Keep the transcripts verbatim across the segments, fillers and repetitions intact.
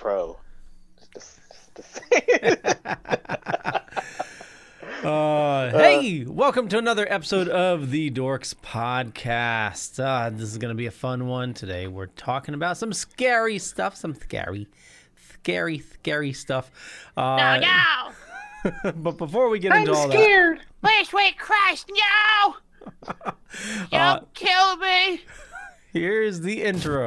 pro. Just, just, just Uh, hey, uh, welcome to another episode of the Dorks Podcast. Uh, this is going to be a fun one today. We're talking about some scary stuff, some scary, scary, scary stuff. Uh, no, no. But before we get I'm into all that. I'm scared. Please wait, Christ, no. Don't uh, kill me. Here's the intro.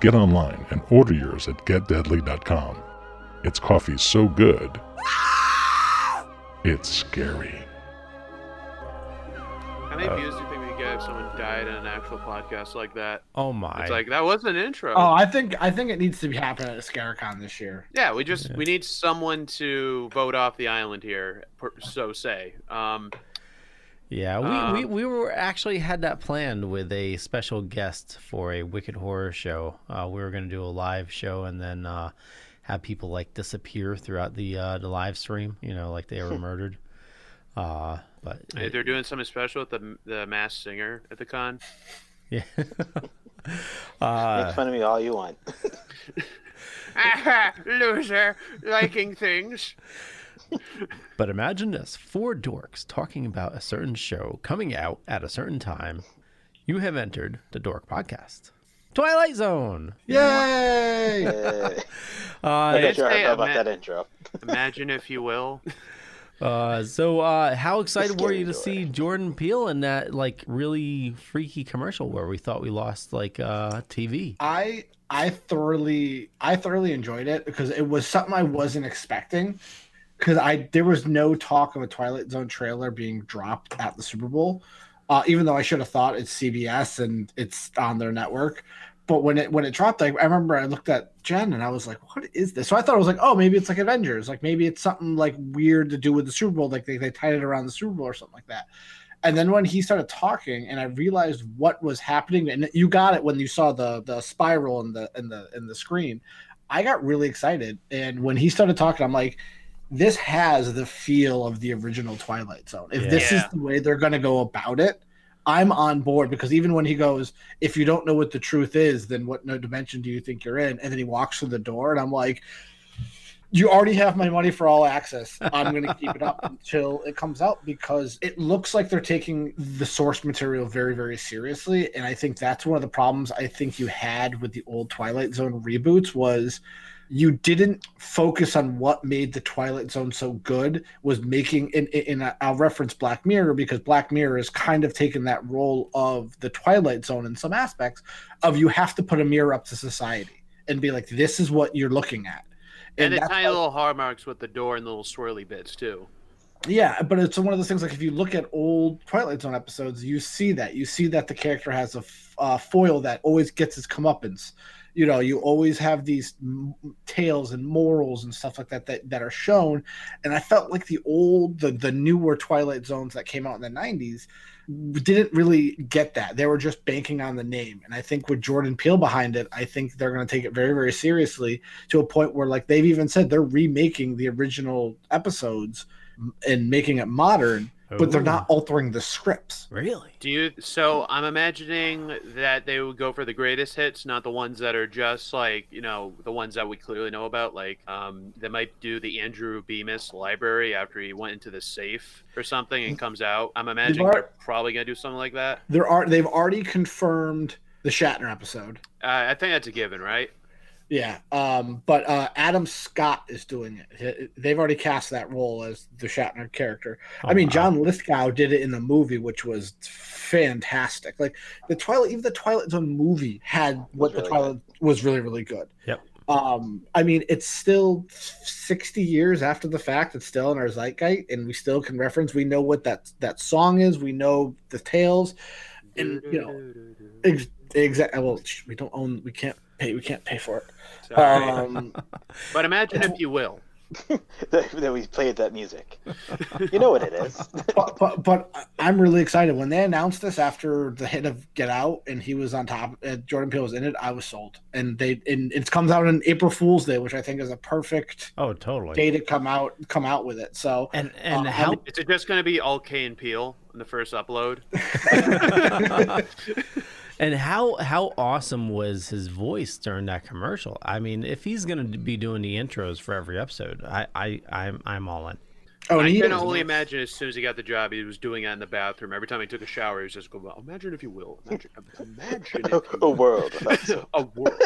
get online and order yours at get deadly dot com. It's coffee so good, it's scary. How many uh, views do you think we could get if someone died in an actual podcast like that? Oh my! It's like that was an intro. Oh, I think I think it needs to be happening at Scaricon this year. Yeah, we just yeah. we need someone to vote off the island here, so say. Um, Yeah, we, um, we, we were actually had that planned with a special guest for a Wicked Horror show. Uh, we were going to do a live show and then uh, have people like disappear throughout the uh, the live stream, you know, like they were murdered. Uh, but hey, they're doing something special with the the Masked Singer at the con. Yeah, uh, make fun of me all you want, loser, liking things. But imagine this, four dorks talking about a certain show coming out at a certain time. You have entered the Dork Podcast. Twilight Zone! Yay! Yay. uh, I got your idea about that intro. Imagine, if you will. Uh, so uh, how excited were you to see Jordan Peele in that like really freaky commercial where we thought we lost like uh, T V? I... I thoroughly, I thoroughly enjoyed it because it was something I wasn't expecting. Because I there was no talk of a Twilight Zone trailer being dropped at the Super Bowl, uh, even though I should have thought it's C B S and it's on their network. But when it when it dropped, I, I remember I looked at Jen and I was like, "What is this?" So I thought it was like, "Oh, maybe it's like Avengers, like maybe it's something like weird to do with the Super Bowl, like they they tied it around the Super Bowl or something like that." And then when he started talking, and I realized what was happening, and you got it when you saw the the spiral in the in the in the screen, I got really excited. And when he started talking, I'm like, this has the feel of the original Twilight Zone. If yeah. this is the way they're going to go about it, I'm on board. Because even when he goes, if you don't know what the truth is, then what no dimension do you think you're in? And then he walks through the door, and I'm like, you already have my money for all access. I'm going to keep it up until it comes out because it looks like they're taking the source material very, very seriously. And I think that's one of the problems I think you had with the old Twilight Zone reboots was you didn't focus on what made the Twilight Zone so good was making, and, and I'll reference Black Mirror because Black Mirror has kind of taken that role of the Twilight Zone in some aspects of you have to put a mirror up to society and be like, this is what you're looking at. And, and the tiny little hallmarks with the door and the little swirly bits, too. Yeah, but it's one of those things, like, if you look at old Twilight Zone episodes, you see that. You see that the character has a uh, foil that always gets his comeuppance. You know, you always have these tales and morals and stuff like that, that that are shown. And I felt like the old, the the newer Twilight Zones that came out in the nineties didn't really get that. They were just banking on the name. And I think with Jordan Peele behind it, I think they're going to take it very, very seriously to a point where, like, they've even said they're remaking the original episodes and making it modern. Oh. But they're not altering the scripts. Really? Do you? So I'm imagining that they would go for the greatest hits, not the ones that are just like, you know, the ones that we clearly know about. Like um, they might do the Andrew Bemis library after he went into the safe or something and comes out. I'm imagining are, they're probably going to do something like that. There are. They've already confirmed the Shatner episode. Uh, I think that's a given, right? Yeah, um, but uh, Adam Scott is doing it. They've already cast that role as the Shatner character. Oh, I mean, wow. John Lithgow did it in the movie, which was fantastic. Like the Twilight, even the Twilight Zone movie had what really the Twilight good. was really, really good. Yep. Um, I mean, it's still sixty years after the fact. It's still in our zeitgeist, and we still can reference. We know what that that song is. We know the tales, and you know ex- exactly. Well, we don't own. We can't pay. We can't pay for it. Um, but imagine, if you will, that, that we played that music. You know what it is. but, but but I'm really excited when they announced this after the hit of Get Out, and he was on top. Uh, Jordan Peele was in it. I was sold. And they and it comes out on April Fool's Day, which I think is a perfect oh totally day to come out come out with it. So and and um, how is it just going to be all K and Peele in the first upload? And how how awesome was his voice during that commercial? I mean, if he's going to be doing the intros for every episode, I, I, I'm, I'm all in. Oh, I can only imagine as soon as he got the job, he was doing it in the bathroom. Every time he took a shower, he was just going, well, imagine if you will. Imagine, imagine if you will. A world. A world.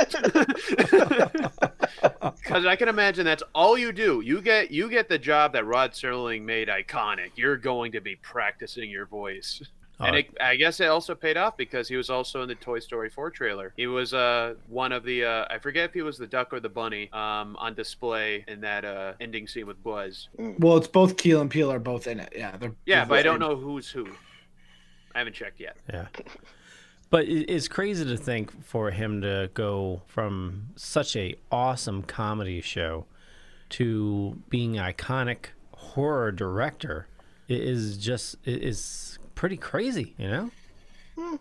Because I can imagine that's all you do. You get you get the job that Rod Serling made iconic. You're going to be practicing your voice. And it, I guess it also paid off because he was also in the Toy Story four trailer. He was uh, one of the, uh, I forget if he was the duck or the bunny um, on display in that uh, ending scene with Buzz. Well, it's both Keel and Peele are both in it. Yeah, they're, yeah they're but I don't in. know who's who. I haven't checked yet. Yeah. But it's crazy to think for him to go from such a awesome comedy show to being an iconic horror director. It is just, it is pretty crazy, you know?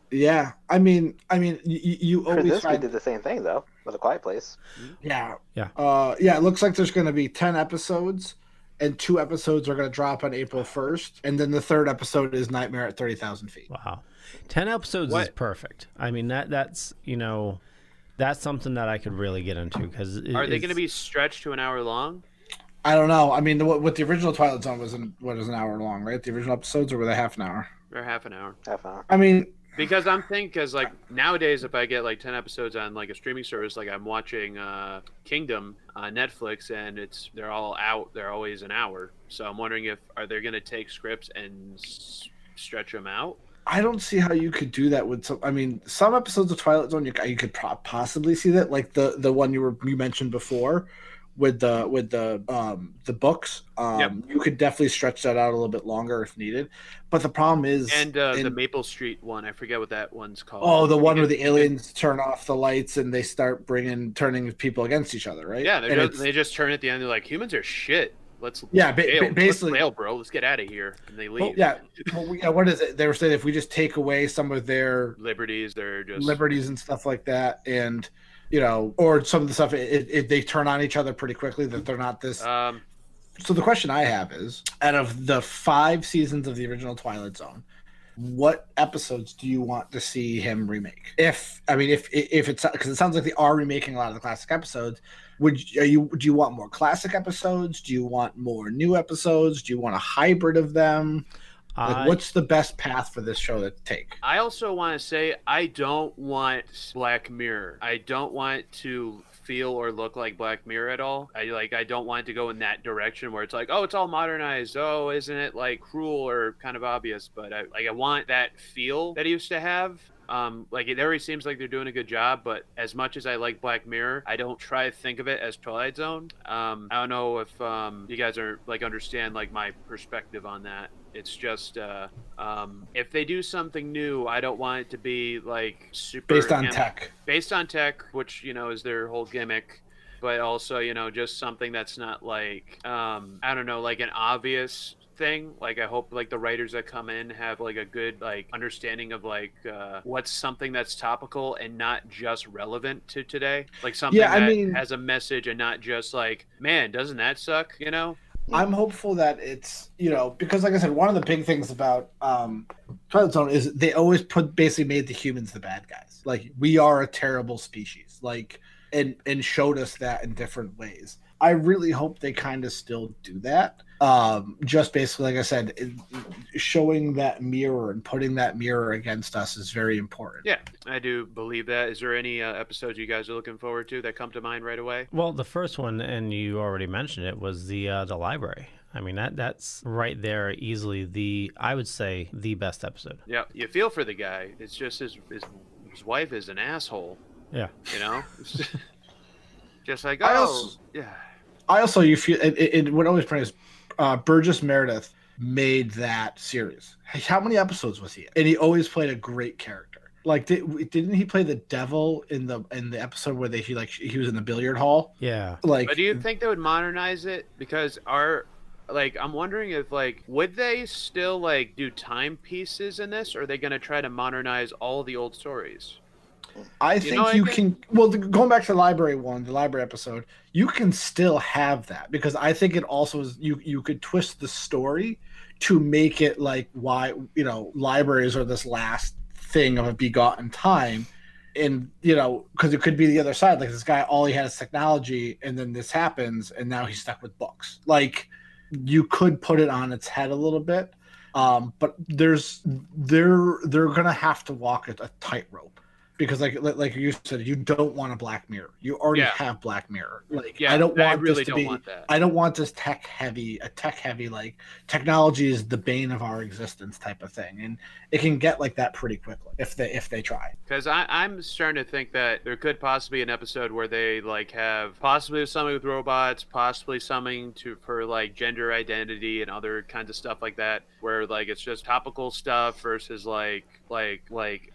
Yeah, I mean, I mean, you, you always. For this, find... we did the same thing though with A Quiet Place. Yeah, yeah, uh, yeah. It looks like there's going to be ten episodes, and two episodes are going to drop on April first, and then the third episode is Nightmare at thirty thousand Feet. Wow, ten episodes what? is perfect. I mean, that that's you know, that's something that I could really get into because it, are they going to be stretched to an hour long? I don't know. I mean, the, what the original Twilight Zone was in, what is an hour long, right? The original episodes, or were they half an hour? Or half an hour. Half an hour. I mean, because I'm thinking, because like nowadays, if I get like ten episodes on like a streaming service, like I'm watching uh, Kingdom on Netflix, and it's they're all out. They're always an hour. So I'm wondering if are they going to take scripts and s- stretch them out? I don't see how you could do that with some. I mean, some episodes of Twilight Zone, you, you could pro- possibly see that, like the the one you were you mentioned before. With the with the um, the books, um, yep. you could definitely stretch that out a little bit longer if needed. But the problem is, and uh, in, the Maple Street one, I forget what that one's called. Oh, the one where the aliens turn off the lights and they start bringing turning people against each other, right? Yeah, just, they just turn at the end. They're like, humans are shit. Let's yeah, ba- bail. basically, Let's bail, bro. Let's get out of here, and they leave. Well, yeah, well, we, yeah. What is it? They were saying if we just take away some of their liberties, they're just liberties and stuff like that, and. You know, or some of the stuff, it, it, they turn on each other pretty quickly that they're not this. Um, so the question I have is, out of the five seasons of the original Twilight Zone, what episodes do you want to see him remake? If I mean, if if it's because it sounds like they are remaking a lot of the classic episodes. Would are you do you want more classic episodes? Do you want more new episodes? Do you want a hybrid of them? Like, uh, what's the best path for this show to take? I also want to say I don't want Black Mirror. I don't want to feel or look like Black Mirror at all. I like I don't want it to go in that direction where it's like, oh, it's all modernized. Oh, isn't it like cruel or kind of obvious? But I like I want that feel that he used to have. Um, like it already seems like they're doing a good job, but as much as I like Black Mirror, I don't try to think of it as Twilight Zone. Um, I don't know if um, you guys are like understand like my perspective on that. It's just uh, um, if they do something new, I don't want it to be like super based on gimmick. tech, based on tech, which you know is their whole gimmick. But also, you know, just something that's not like um, I don't know, like an obvious. Thing. Like I hope like the writers that come in have like a good like understanding of like uh what's something that's topical and not just relevant to today, like something yeah, that I mean, has a message and not just like, man, doesn't that suck, you know? I'm hopeful that it's, you know, because like I said, one of the big things about um Twilight Zone is they always put basically made the humans the bad guys, like we are a terrible species, like and and showed us that in different ways. I really hope they kind of still do that. Um, just basically, like I said, showing that mirror and putting that mirror against us is very important. Yeah, I do believe that. Is there any uh, episodes you guys are looking forward to that come to mind right away? Well, the first one, and you already mentioned it, was the uh, the library. I mean, that that's right there, easily the, I would say, the best episode. Yeah, you feel for the guy. It's just his his, his wife is an asshole. Yeah, you know, just like, oh, I also, yeah. I also, you feel it. it what always brings. Uh, Burgess Meredith made that series. How many episodes was he in? And he always played a great character. Like, did, didn't he play the devil in the in the episode where they, he like he was in the billiard hall? Yeah. Like, but do you think they would modernize it? Because our, like, I'm wondering if, like, would they still like do timepieces in this, or are they going to try to modernize all the old stories? I think you, know, you I can, can. Well, the, going back to the library one, the library episode, you can still have that, because I think it also is. You you could twist the story to make it like, why, you know, libraries are this last thing of a begotten time, and, you know, because it could be the other side. Like, this guy, all he had is technology, and then this happens, and now he's stuck with books. Like, you could put it on its head a little bit, um, but there's they're they're gonna have to walk a, a tightrope. Because, like like you said, you don't want a Black Mirror. You already yeah. have Black Mirror. Like, yeah, I don't want I really this to don't be. Want that. I don't want this tech heavy, a tech heavy like technology is the bane of our existence type of thing, and it can get like that pretty quickly if they if they try. Because I'm starting to think that there could possibly be an episode where they like have possibly something with robots, possibly something to for like gender identity and other kinds of stuff like that, where like it's just topical stuff versus like like like.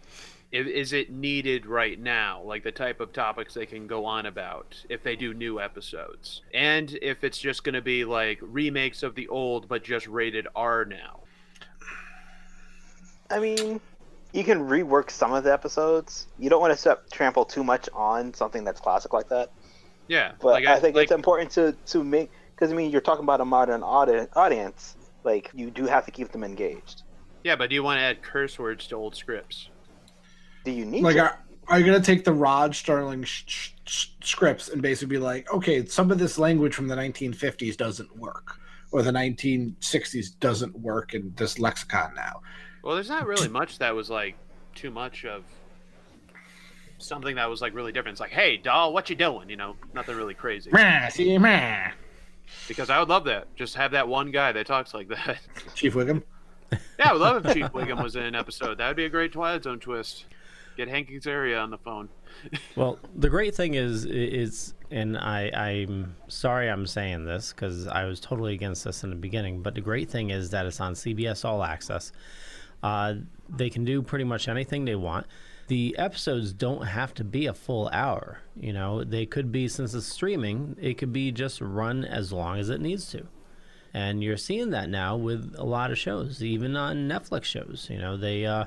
Is it needed right now? Like the type of topics they can go on about if they do new episodes. And if it's just going to be like remakes of the old, but just rated R now. I mean, you can rework some of the episodes. You don't want to trample too much on something that's classic like that. Yeah. But like I, I think like, it's important to, to make, because I mean, you're talking about a modern audi- audience. Like, you do have to keep them engaged. Yeah, but do you want to add curse words to old scripts? Do you need like to? Are, are you gonna take the Rod Serling sh- sh- sh- scripts and basically be like, okay, some of this language from the nineteen fifties doesn't work, or the nineteen sixties doesn't work in this lexicon now? Well, there's not really much that was like too much of something that was like really different. It's like, hey, doll, what you doing? You know, nothing really crazy. Because I would love that. Just have that one guy that talks like that. Chief Wiggum. Yeah, I would love if Chief Wiggum was in an episode. That would be a great Twilight Zone twist. Get Hank Azaria on the phone. Well, the great thing is, is and I, I'm sorry I'm saying this because I was totally against this in the beginning, but the great thing is that it's on C B S All Access. Uh, they can do pretty much anything they want. The episodes don't have to be a full hour. You know, they could be, since it's streaming, it could be just run as long as it needs to. And you're seeing that now with a lot of shows, even on Netflix shows. You know, they... Uh,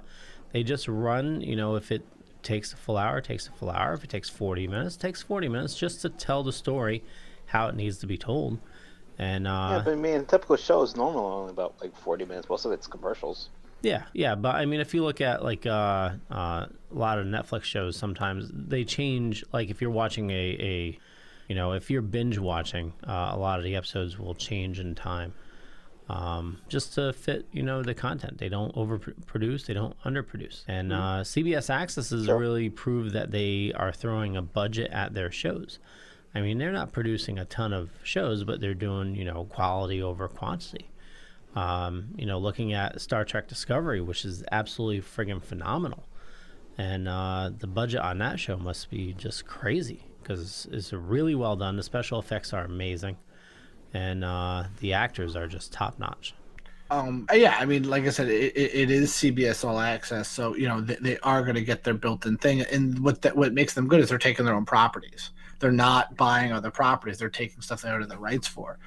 They just run, you know, if it takes a full hour, it takes a full hour. If it takes forty minutes, it takes forty minutes just to tell the story how it needs to be told. And uh, yeah, but I mean, typical shows normally only about like forty minutes. Most of it's commercials. Yeah, yeah. But I mean, if you look at like uh, uh, a lot of Netflix shows, sometimes they change. Like if you're watching a, a you know, if you're binge watching, uh, a lot of the episodes will change in time. Um, just to fit, you know, the content. They don't overproduce, they don't underproduce. And mm-hmm. uh, C B S Access has sure. really proved that they are throwing a budget at their shows. I mean, they're not producing a ton of shows, but they're doing, you know, quality over quantity. Um, you know, looking at Star Trek Discovery, which is absolutely friggin' phenomenal. And uh, the budget on that show must be just crazy because it's really well done. The special effects are amazing. And uh, the actors are just top notch. Um, yeah, I mean, like I said, it, it, it is C B S All Access, so you know they, they are going to get their built-in thing. And what that what makes them good is they're taking their own properties. They're not buying other properties. They're taking stuff they own the rights for,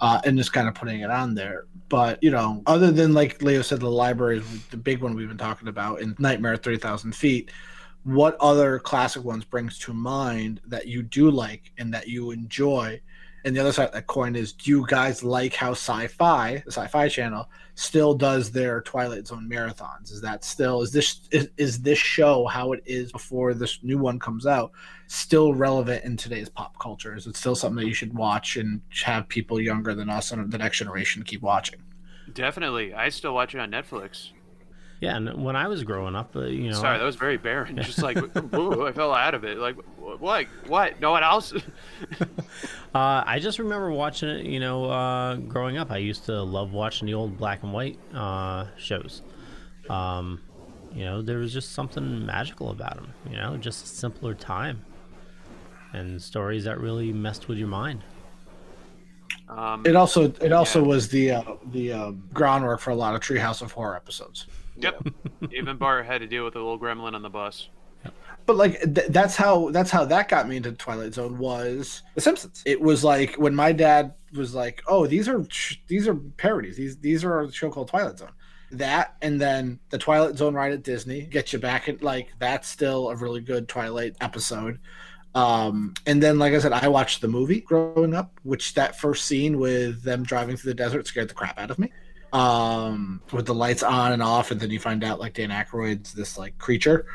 uh, and just kind of putting it on there. But you know, other than like Leo said, the library is the big one we've been talking about, in Nightmare at three thousand feet. What other classic ones brings to mind that you do like and that you enjoy? And the other side of that coin is, do you guys like how SyFy, the SyFy channel, still does their Twilight Zone marathons? Is that still, is this is, is this show how it is before this new one comes out still relevant in today's pop culture? Is it still something that you should watch and have people younger than us and the next generation keep watching? Definitely. I still watch it on Netflix. Yeah, and when I was growing up, uh, you know... Sorry, that was very barren. Just like, whoa, I fell out of it. Like, what? What? No one else? uh, I just remember watching it, you know, uh, growing up. I used to love watching the old black and white uh, shows. Um, you know, there was just something magical about them, you know, just a simpler time. And stories that really messed with your mind. Um, it also it also yeah. was the, uh, the uh, groundwork for a lot of Treehouse of Horror episodes. Yep. Even Bart had to deal with a little gremlin on the bus. But like th that's how that's how that got me into Twilight Zone was The Simpsons. It was like when my dad was like, "Oh, these are these are parodies. These these are a show called Twilight Zone." That and then the Twilight Zone ride at Disney gets you back in, like that's still a really good Twilight episode. Um, and then, like I said, I watched the movie growing up, which that first scene with them driving through the desert scared the crap out of me. Um, with the lights on and off, and then you find out like Dan Aykroyd's this like creature.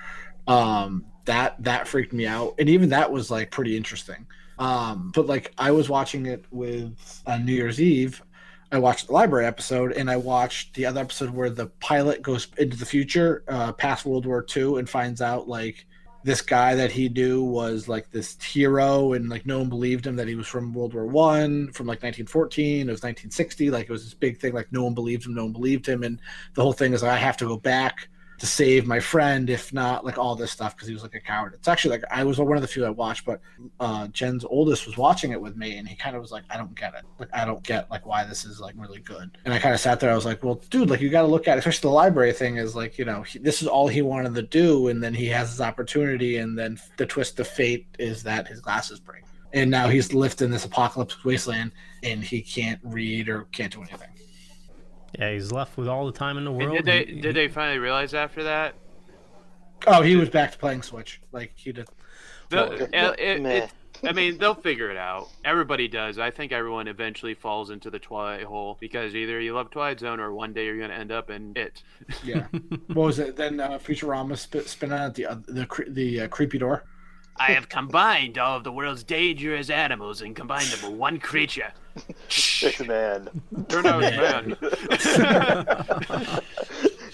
Um, that that freaked me out, and even that was like pretty interesting. Um, but like I was watching it with on New Year's Eve. I watched the library episode, and I watched the other episode where the pilot goes into the future, uh, past World War Two, and finds out like this guy that he knew was like this hero, and like no one believed him that he was from World War One, from like nineteen fourteen. It was nineteen sixty. Like it was this big thing. Like no one believed him. No one believed him. And the whole thing is like, I have to go back to save my friend. If not, like all this stuff because he was like a coward. It's actually like I was one of the few I watched, but uh, Jen's oldest was watching it with me, and he kind of was like, I don't get it. Like I don't get like why this is like really good. And I kind of sat there. I was like, well, dude, like you got to look at it. Especially the library thing is like, you know, he, this is all he wanted to do, and then he has his opportunity, and then the twist of fate is that his glasses break, and now he's lived in this apocalyptic wasteland, and he can't read or can't do anything. Yeah, he's left with all the time in the world. And did they did they finally realize after that? Oh, he was back to playing Switch. Like he did. Well, it, it, it, I mean, they'll figure it out. Everybody does. I think everyone eventually falls into the Twilight hole because either you love Twilight Zone or one day you're going to end up in it. Yeah. What was it? Then uh, Futurama spin, spin out the uh, the the uh, creepy door. I have combined all of the world's dangerous animals and combined them with one creature. It's man. Turn out it's man.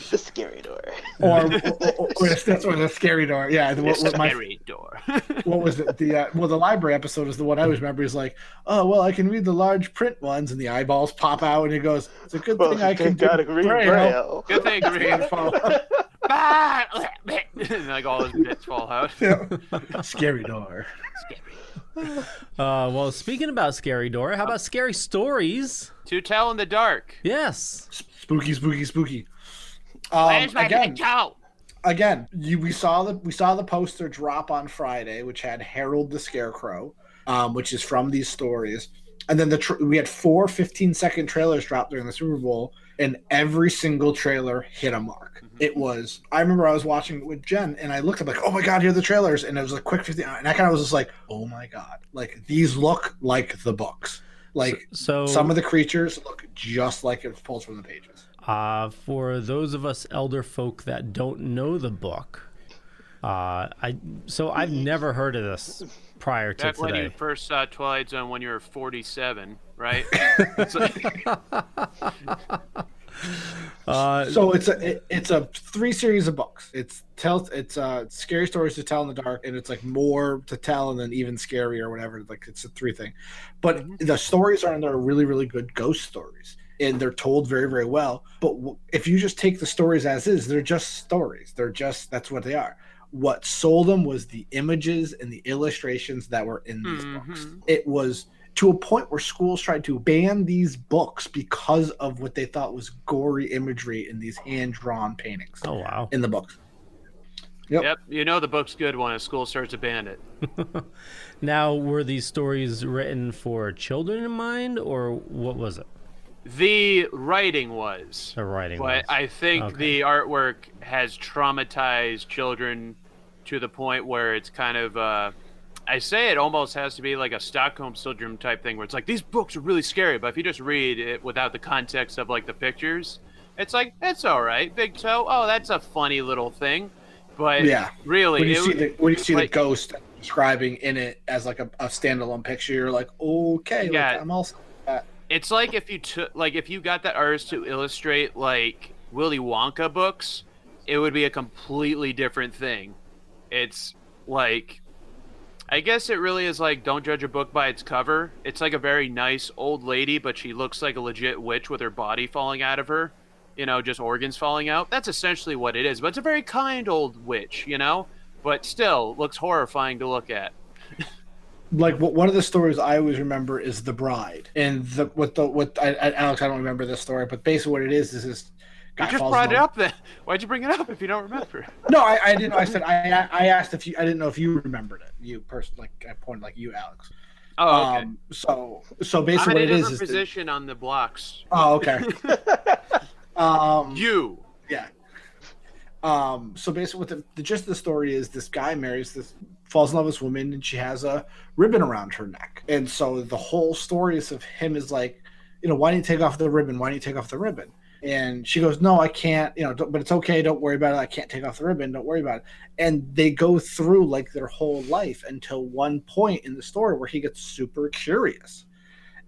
The scary door. Or, or, or, or that's what the scary door. Yeah, the what, scary my, door. What was it? The uh, well, the library episode is the one I always remember. Is like, oh well, I can read the large print ones, and the eyeballs pop out, and it goes. It's a good well, thing I can gotta do read Braille. Good thing Braille. And like all those bits fall out. Yeah. Scary door. Scary. Uh, well, speaking about scary door, how about scary stories to tell in the dark? Yes. Spooky, spooky, spooky. Um, Where's my again, cow? Again, you, we saw the we saw the poster drop on Friday, which had Harold the Scarecrow, um, which is from these stories, and then the tr we had four fifteen second trailers dropped during the Super Bowl, and every single trailer hit a mark. Mm-hmm. It was I remember I was watching it with Jen, and I looked up like, oh my god, here are the trailers, and it was a quick fifteen, and I kind of was just like, oh my god, like these look like the books, like so, so... some of the creatures look just like it pulls from the pages. Uh, for those of us elder folk that don't know the book, uh, I so I've never heard of this prior to today. When you first saw Twilight Zone when you were forty-seven, right? It's like... uh, so it's a it, it's a three series of books. It's tell it's uh, scary stories to tell in the dark, and it's like more to tell, and then even scarier or whatever. Like it's a three thing, but the stories are in there are really really good ghost stories. And they're told very, very well. But if you just take the stories as is, they're just stories. They're just, that's what they are. What sold them was the images and the illustrations that were in these mm-hmm. books. It was to a point where schools tried to ban these books because of what they thought was gory imagery in these hand-drawn paintings. Oh, wow. In the books. Yep. Yep. You know the book's good when a school starts to ban it. Now, were these stories written for children in mind, or what was it? The writing was. The writing was. But I think okay. the artwork has traumatized children to the point where it's kind of uh, I say it almost has to be like a Stockholm Syndrome type thing where it's like, these books are really scary, but if you just read it without the context of like the pictures, it's like, it's all right. Big toe, oh, that's a funny little thing. But yeah, really, when you it, see, the, when you see like, the ghost describing in it as like a, a standalone picture, you're like, okay, yeah, like, I'm also that. It's like if you took, like if you got that artist to illustrate like Willy Wonka books, it would be a completely different thing. It's like, I guess it really is like, don't judge a book by its cover. It's like a very nice old lady, but she looks like a legit witch with her body falling out of her. You know, just organs falling out. That's essentially what it is. But it's a very kind old witch, you know? But still, looks horrifying to look at. Like, one of the stories I always remember is The Bride. And the with the with I, I, Alex, I don't remember this story, but basically what it is is this guy you just falls brought it up then. Why'd you bring it up if you don't remember? No, I, I didn't. I said, I I asked if you, I didn't know if you remembered it. You personally, like, I pointed, like, you, Alex. Oh, okay. Um, so, so basically what it is is... I'm in a different position the, on the blocks. Oh, okay. Um, you yeah um so basically what the, the gist of the story is, this guy marries this, falls in love with this woman, and she has a ribbon around her neck, and so the whole story is of him is like, you know, why don't you take off the ribbon, why don't you take off the ribbon? And she goes, no, I can't, you know, but it's okay, don't worry about it, I can't take off the ribbon, don't worry about it. And they go through like their whole life until one point in the story where he gets super curious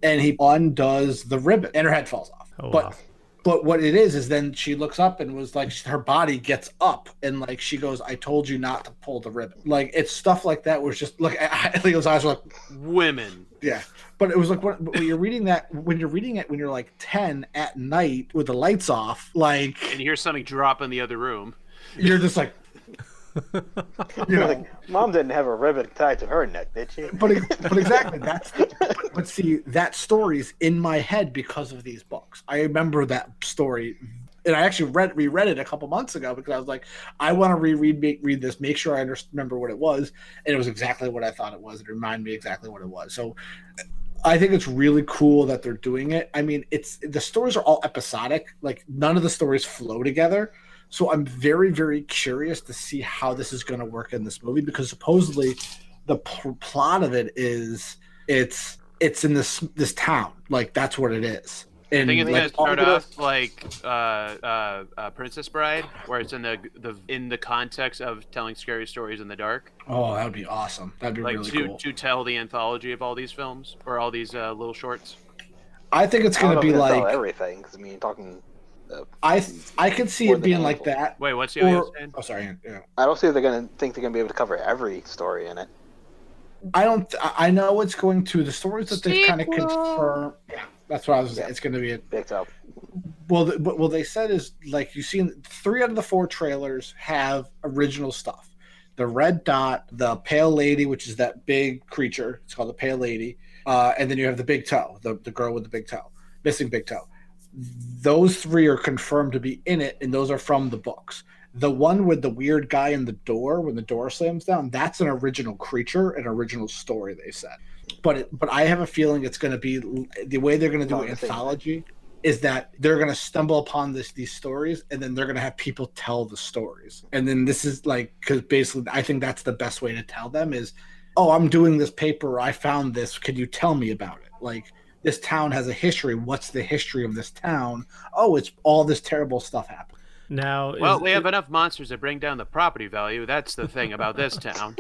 and he undoes the ribbon and her head falls off. Oh, but wow. But what it is is then she looks up and was like, her body gets up and like she goes, I told you not to pull the ribbon. Like, it's stuff like that was just like, I, I think his eyes were like women. Yeah, but it was like when, when you're reading that, when you're reading it when you're like ten at night with the lights off, like, and you hear something drop in the other room, you're just like, you know, like, Mom didn't have a ribbon tied to her neck, did she? But but exactly, that's the, but, but see, that story's in my head because of these books. I remember that story, and I actually read reread it a couple months ago because I was like, I want to reread make, read this, make sure I under, remember what it was, and it was exactly what I thought it was. It reminded me exactly what it was. So I think it's really cool that they're doing it. I mean, it's the stories are all episodic. Like, none of the stories flow together. So I'm very, very curious to see how this is going to work in this movie, because supposedly the pl plot of it is it's it's in this this town, like that's what it is. And I think it's like, going to start off like uh, uh, uh, Princess Bride, where it's in the the in the context of telling scary stories in the dark. Oh, that would be awesome! That'd be like, really to, cool to tell the anthology of all these films or all these uh, little shorts. I think it's going to be like everything. Because I mean, you're talking. Uh, I I could see it being like that. Wait, what's the other saying? Oh, sorry. Yeah. I don't see they're gonna think they're gonna be able to cover every story in it. I don't. I know it's going to the stories that they kind of confirm. Yeah, that's what I was. Yeah. It's going to be a picked up. Well, the, what, what they said is like you've seen three out of the four trailers have original stuff. The red dot, the pale lady, which is that big creature. It's called the pale lady, uh, and then you have the big toe, the the girl with the big toe, missing big toe. Those three are confirmed to be in it, and those are from the books. The one with the weird guy in the door when the door slams down, that's an original creature, an original story, they said. But it, but I have a feeling it's going to be the way they're going to do an anthology is that they're going to stumble upon this these stories, and then they're going to have people tell the stories. And then this is like, because basically I think that's the best way to tell them is, oh, I'm doing this paper, I found this, could you tell me about it? Like, this town has a history. What's the history of this town? Oh, it's all this terrible stuff happened. Now, well, we have it... enough monsters to bring down the property value. That's the thing about this town.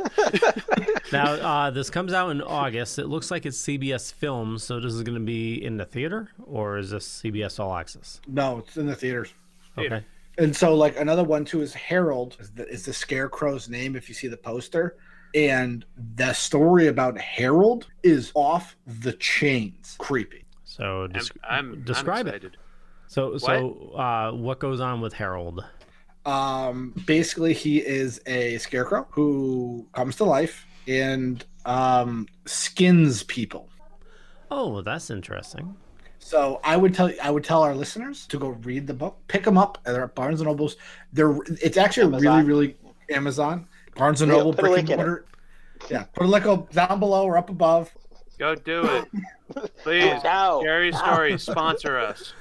Now, uh, this comes out in August. It looks like it's C B S Films. So this is going to be in the theater, or is this C B S All Access? No, it's in the theaters. Theater. Okay. And so, like, another one too is Harold. Is the, is the Scarecrow's name? If you see the poster. And the story about Harold is off the chains creepy. So desc I'm, I'm, describe I'm it. So what? so uh, what goes on with Harold? Um, basically, he is a scarecrow who comes to life and um, skins people. Oh, that's interesting. So I would tell I would tell our listeners to go read the book, pick them up. They're at Barnes and Nobles. They're it's actually Amazon. really really Amazon. Barnes and Noble, brick and mortar. Yeah, put a link down below or up above. Go do it, please. No, Scary Stories sponsor us.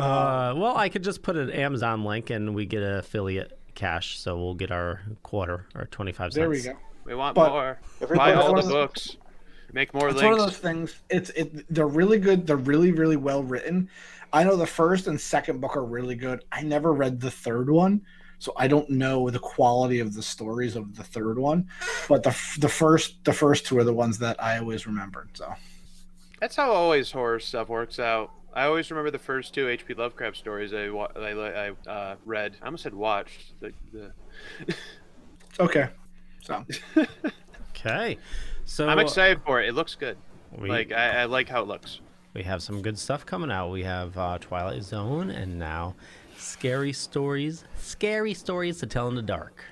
Uh, well, I could just put an Amazon link and we get an affiliate cash, so we'll get our quarter, our twenty-five cents. There we go. We want but more. Buy all the books. Make more it's links. It's one of those things. It's it. They're really good. They're really, really well written. I know the first and second book are really good. I never read the third one, so I don't know the quality of the stories of the third one. But the the first the first two are the ones that I always remembered. So that's how always horror stuff works out. I always remember the first two H P. Lovecraft stories I I, I uh, read. I almost said watched. The, the... It's okay. So okay. So I'm excited for it. It looks good. We, like I, I like how it looks. We have some good stuff coming out. We have uh, Twilight Zone and now Scary Stories, Scary Stories to Tell in the Dark.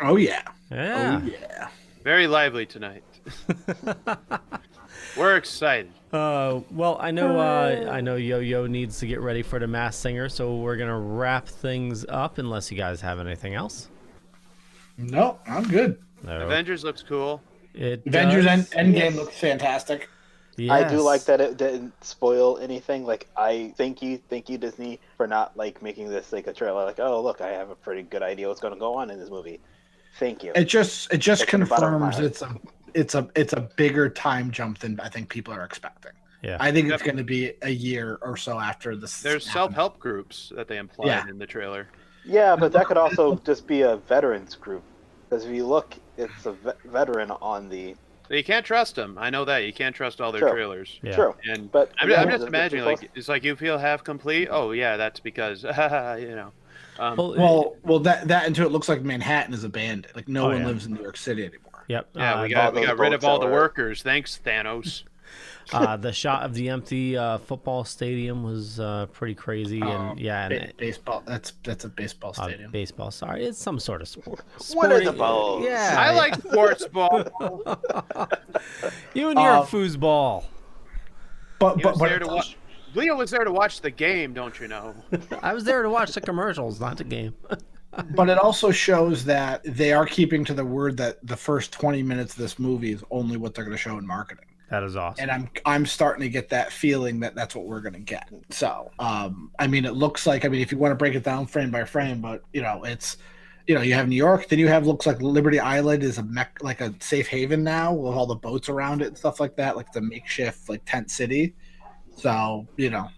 Oh yeah. Yeah. Oh yeah. Very lively tonight. We're excited. Uh, well, I know uh, I know Yo-Yo needs to get ready for The Masked Singer, so we're gonna wrap things up unless you guys have anything else. No, I'm good. No. Avengers looks cool. It Avengers does. End, Endgame yes. looks fantastic. Yes. I do like that it didn't spoil anything. Like, I thank you, thank you Disney for not like making this like a trailer. Like, oh look, I have a pretty good idea what's going to go on in this movie. Thank you. It just it just it's confirms it's a it's a it's a bigger time jump than I think people are expecting. Yeah, I think Definitely. It's going to be a year or so after this. There's self help groups that they implied yeah. in the trailer. Yeah, but that could also just be a veterans group. Because if you look, it's a ve- veteran on the... You can't trust them. I know that. You can't trust all their True. Trailers. Yeah. True. And but I'm, yeah, I'm just imagining, like, it's like you feel half complete. Oh, yeah, that's because, you know. Um, well, well, well, that that until it looks like Manhattan is abandoned. Like, no oh, one yeah. lives in New York City anymore. Yep. Yeah, uh, we got, we got rid of all the workers. Thanks, Thanos. uh, the shot of the empty uh, football stadium was uh, pretty crazy, and um, yeah, and ba- baseball. That's that's a baseball stadium. Uh, baseball, sorry, it's some sort of sport. Sporting, what are the balls? Yeah, I yeah. like sports ball. You and your um, foosball. But but, but, but wa- Leo was there to watch the game, don't you know? I was there to watch the commercials, not the game. But it also shows that they are keeping to the word that the first twenty minutes of this movie is only what they're going to show in marketing. That is awesome. And I'm I'm starting to get that feeling that that's what we're going to get. So, um, I mean, it looks like, I mean, if you want to break it down frame by frame, but, you know, it's, you know, you have New York, then you have looks like Liberty Island is a mech, like a safe haven now with all the boats around it and stuff like that, like the makeshift, like tent city. So, you know.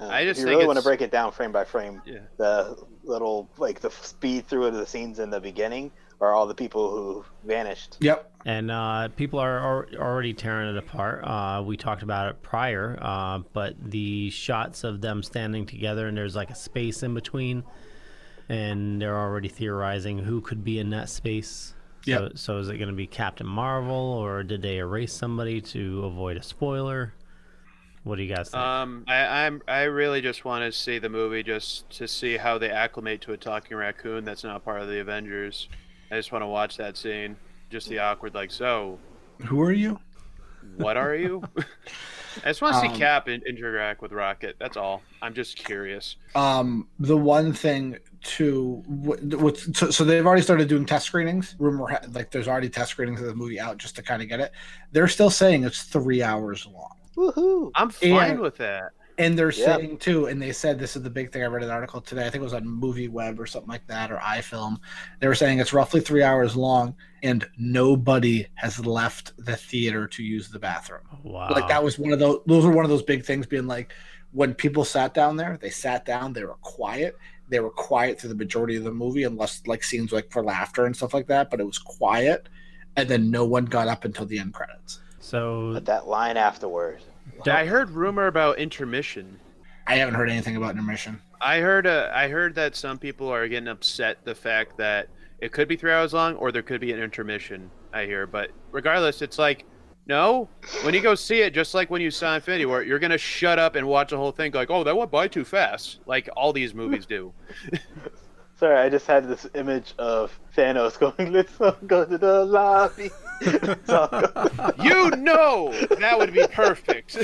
Uh, I just if you think really want to break it down frame by frame, yeah. the little, like the speed through of the scenes in the beginning are all the people who vanished. Yep. And uh, people are, are already tearing it apart. Uh, we talked about it prior, uh, but the shots of them standing together and there's like a space in between, and they're already theorizing who could be in that space. Yep. So, so is it going to be Captain Marvel, or did they erase somebody to avoid a spoiler? What do you guys think? Um, I, I'm I really just want to see the movie just to see how they acclimate to a talking raccoon that's not part of the Avengers. I just want to watch that scene. Just the awkward, like, so who are you? What are you? I just want to see um, Cap in- interact with Rocket. That's all. I'm just curious. Um, the one thing to what, what so, so they've already started doing test screenings. Rumor like there's already test screenings of the movie out just to kind of get it. They're still saying it's three hours long. Woohoo! I'm fine and, with that. And they're yep. saying too, and they said this is the big thing. I read an article today. I think it was on Movie Web or something like that, or iFilm. They were saying it's roughly three hours long, and nobody has left the theater to use the bathroom. Wow! Like that was one of those. Those were one of those big things. Being like, when people sat down there, they sat down. They were quiet. They were quiet through the majority of the movie, unless like scenes like for laughter and stuff like that. But it was quiet, and then no one got up until the end credits. So but that line afterward. Wow. I heard rumor about intermission. I haven't heard anything about intermission. I heard uh, I heard that some people are getting upset the fact that it could be three hours long or there could be an intermission, I hear. But regardless, it's like, no, when you go see it, just like when you saw Infinity War, you're going to shut up and watch the whole thing like, oh, that went by too fast, like all these movies do. Sorry, I just had this image of Thanos going, let's all go to the lobby. You know that would be perfect.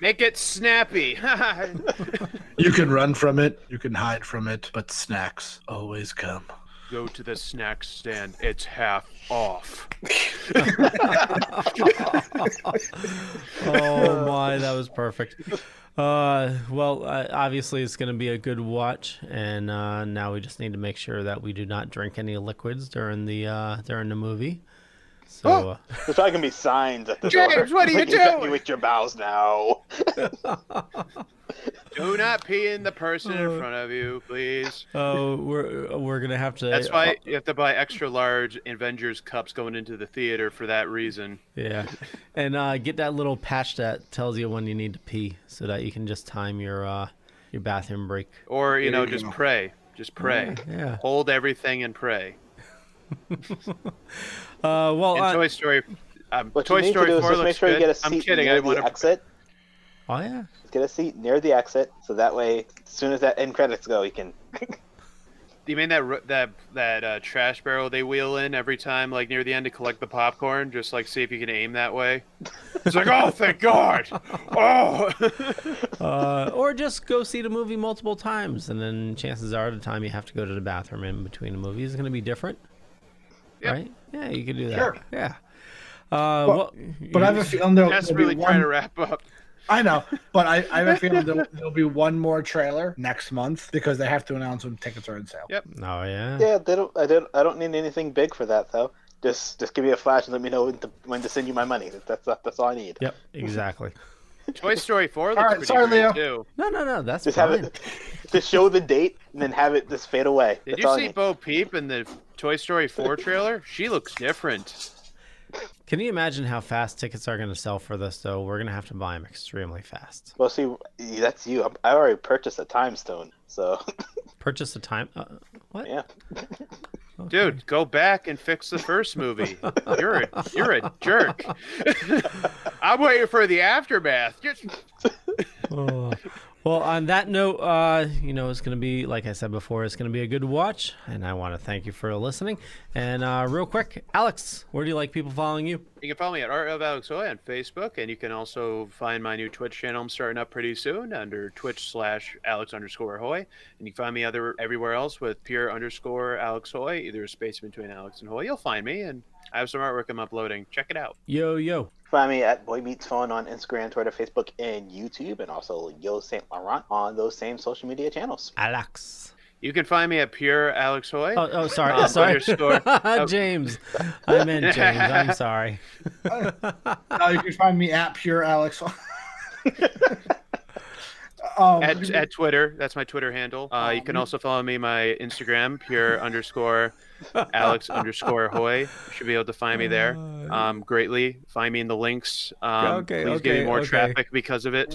Make it snappy. You can run from it, you can hide from it, but snacks always come. go to the snack stand, it's half off. Oh my, that was perfect. Uh, well, uh, obviously it's going to be a good watch, and uh, now we just need to make sure that we do not drink any liquids during the uh, during the movie. So oh, uh, there's probably gonna be signs at the James, door. What are you doing? You with your bowels now. Do not pee in the person in front of you, please. Oh, we're we're gonna have to. That's why you have to buy extra large Avengers cups going into the theater for that reason. Yeah, and uh, get that little patch that tells you when you need to pee, so that you can just time your uh, your bathroom break. Or you know, just pray, just pray. Yeah, yeah. Hold everything and pray. Uh, well, and Toy Story, um, Toy Story four looks sure good. I'm kidding. I want to exit. Oh yeah. Get a seat near the exit, so that way, as soon as that end credits go, you can. You mean that that that uh, trash barrel they wheel in every time, like near the end, to collect the popcorn? Just like see if you can aim that way. It's like, oh, thank God! Oh. uh, or just go see the movie multiple times, and then chances are, the time you have to go to the bathroom in between the movies is going to be different. Yep. Right? Yeah, you can do that. Sure. Yeah. Uh, but well, but I have a feeling they'll just really trying to wrap up. I know, but I, I have a feeling there'll, there'll be one more trailer next month because they have to announce when tickets are on sale. Yep. Oh yeah. Yeah, they don't. I don't. I don't need anything big for that though. Just just give me a flash and let me know when to, when to send you my money. That's that's, that's all I need. Yep. Exactly. Toy Story four looks all right, pretty sorry, Leo. Too. No, no, no. That's just fine. Have it. Just show the date and then have it just fade away. Did that's you see Bo Peep in the Toy Story four trailer? She looks different. Can you imagine how fast tickets are going to sell for this, though? We're going to have to buy them extremely fast. Well, see, that's you. I already purchased a time stone, so... Purchase a time... Uh, what? Yeah. Okay. Dude, go back and fix the first movie. You're a, you're a jerk. I'm waiting for the aftermath. Oh. Well, on that note, uh, you know, it's going to be, like I said before, it's going to be a good watch. And I want to thank you for listening. And uh, real quick, Alex, where do you like people following you? You can follow me at artofalexoy on Facebook. And you can also find my new Twitch channel I'm starting up pretty soon under Twitch slash Alex underscore Hoy. And you can find me other, everywhere else with pure underscore Alex Hoy, either a space between Alex and Hoy. You'll find me. And I have some artwork I'm uploading. Check it out. Yo, yo. Find me at Boy Meets Phone on Instagram, Twitter, Facebook, and YouTube, and also Yo Saint Laurent on those same social media channels. Alex. You can find me at Pure Alex Hoy. Oh, oh sorry. Um, sorry. Oh. James. I meant James. I'm sorry. Uh, you can find me at Pure Alex Hoy. um, at, at Twitter. That's my Twitter handle. Uh, um, you can also follow me my Instagram, Pure underscore Alex underscore Hoy. You should be able to find me there. Um, greatly find me in the links. Um, okay, please okay, give me more okay. traffic because of it.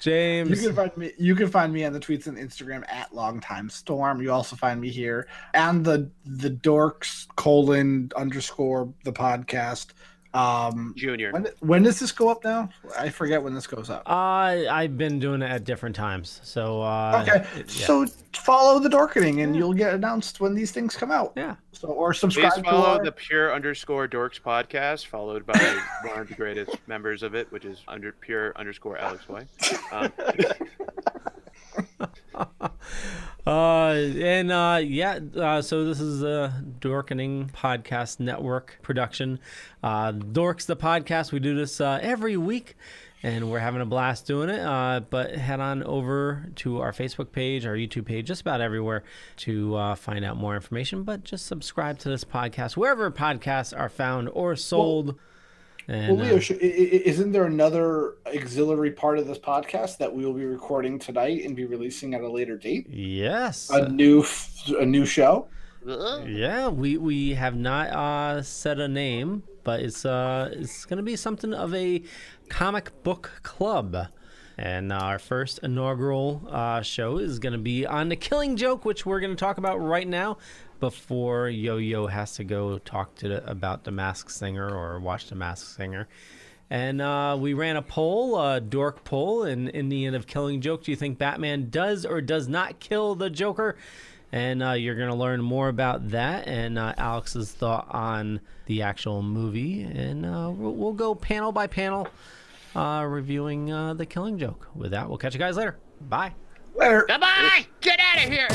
James, you can find me. You can find me on the tweets and Instagram at Long Time Storm. You also find me here and the the Dorks colon underscore the podcast. Um, Junior, when, when does this go up now? I forget when this goes up. Uh, I've been doing it at different times. So uh, okay, it, yeah. So follow the Dorkening, and yeah. you'll get announced when these things come out. Yeah. So or subscribe. Please follow to our... the Pure underscore Dorks podcast, followed by one of the greatest members of it, which is under Pure underscore Alex Hoy. Um, uh and uh yeah uh so this is a Dorkening podcast network production, uh Dorks the podcast. We do this uh every week and we're having a blast doing it, uh but head on over to our Facebook page, our YouTube page, just about everywhere to uh find out more information. But just subscribe to this podcast wherever podcasts are found or sold. Well, And, well, Leo, uh, isn't there another auxiliary part of this podcast that we will be recording tonight and be releasing at a later date? Yes, a new a new show. Yeah, we we have not uh, said a name, but it's uh it's going to be something of a comic book club, and our first inaugural uh, show is going to be on The Killing Joke, which we're going to talk about right now. Before Yo-Yo has to go talk to the, about The Masked Singer or watch The Masked Singer. And uh, we ran a poll, a dork poll, and in the end of Killing Joke, do you think Batman does or does not kill the Joker? And uh, you're going to learn more about that and uh, Alex's thought on the actual movie. And uh, we'll, we'll go panel by panel uh, reviewing uh, The Killing Joke. With that, we'll catch you guys later. Bye. Later. Bye-bye. Get out of here.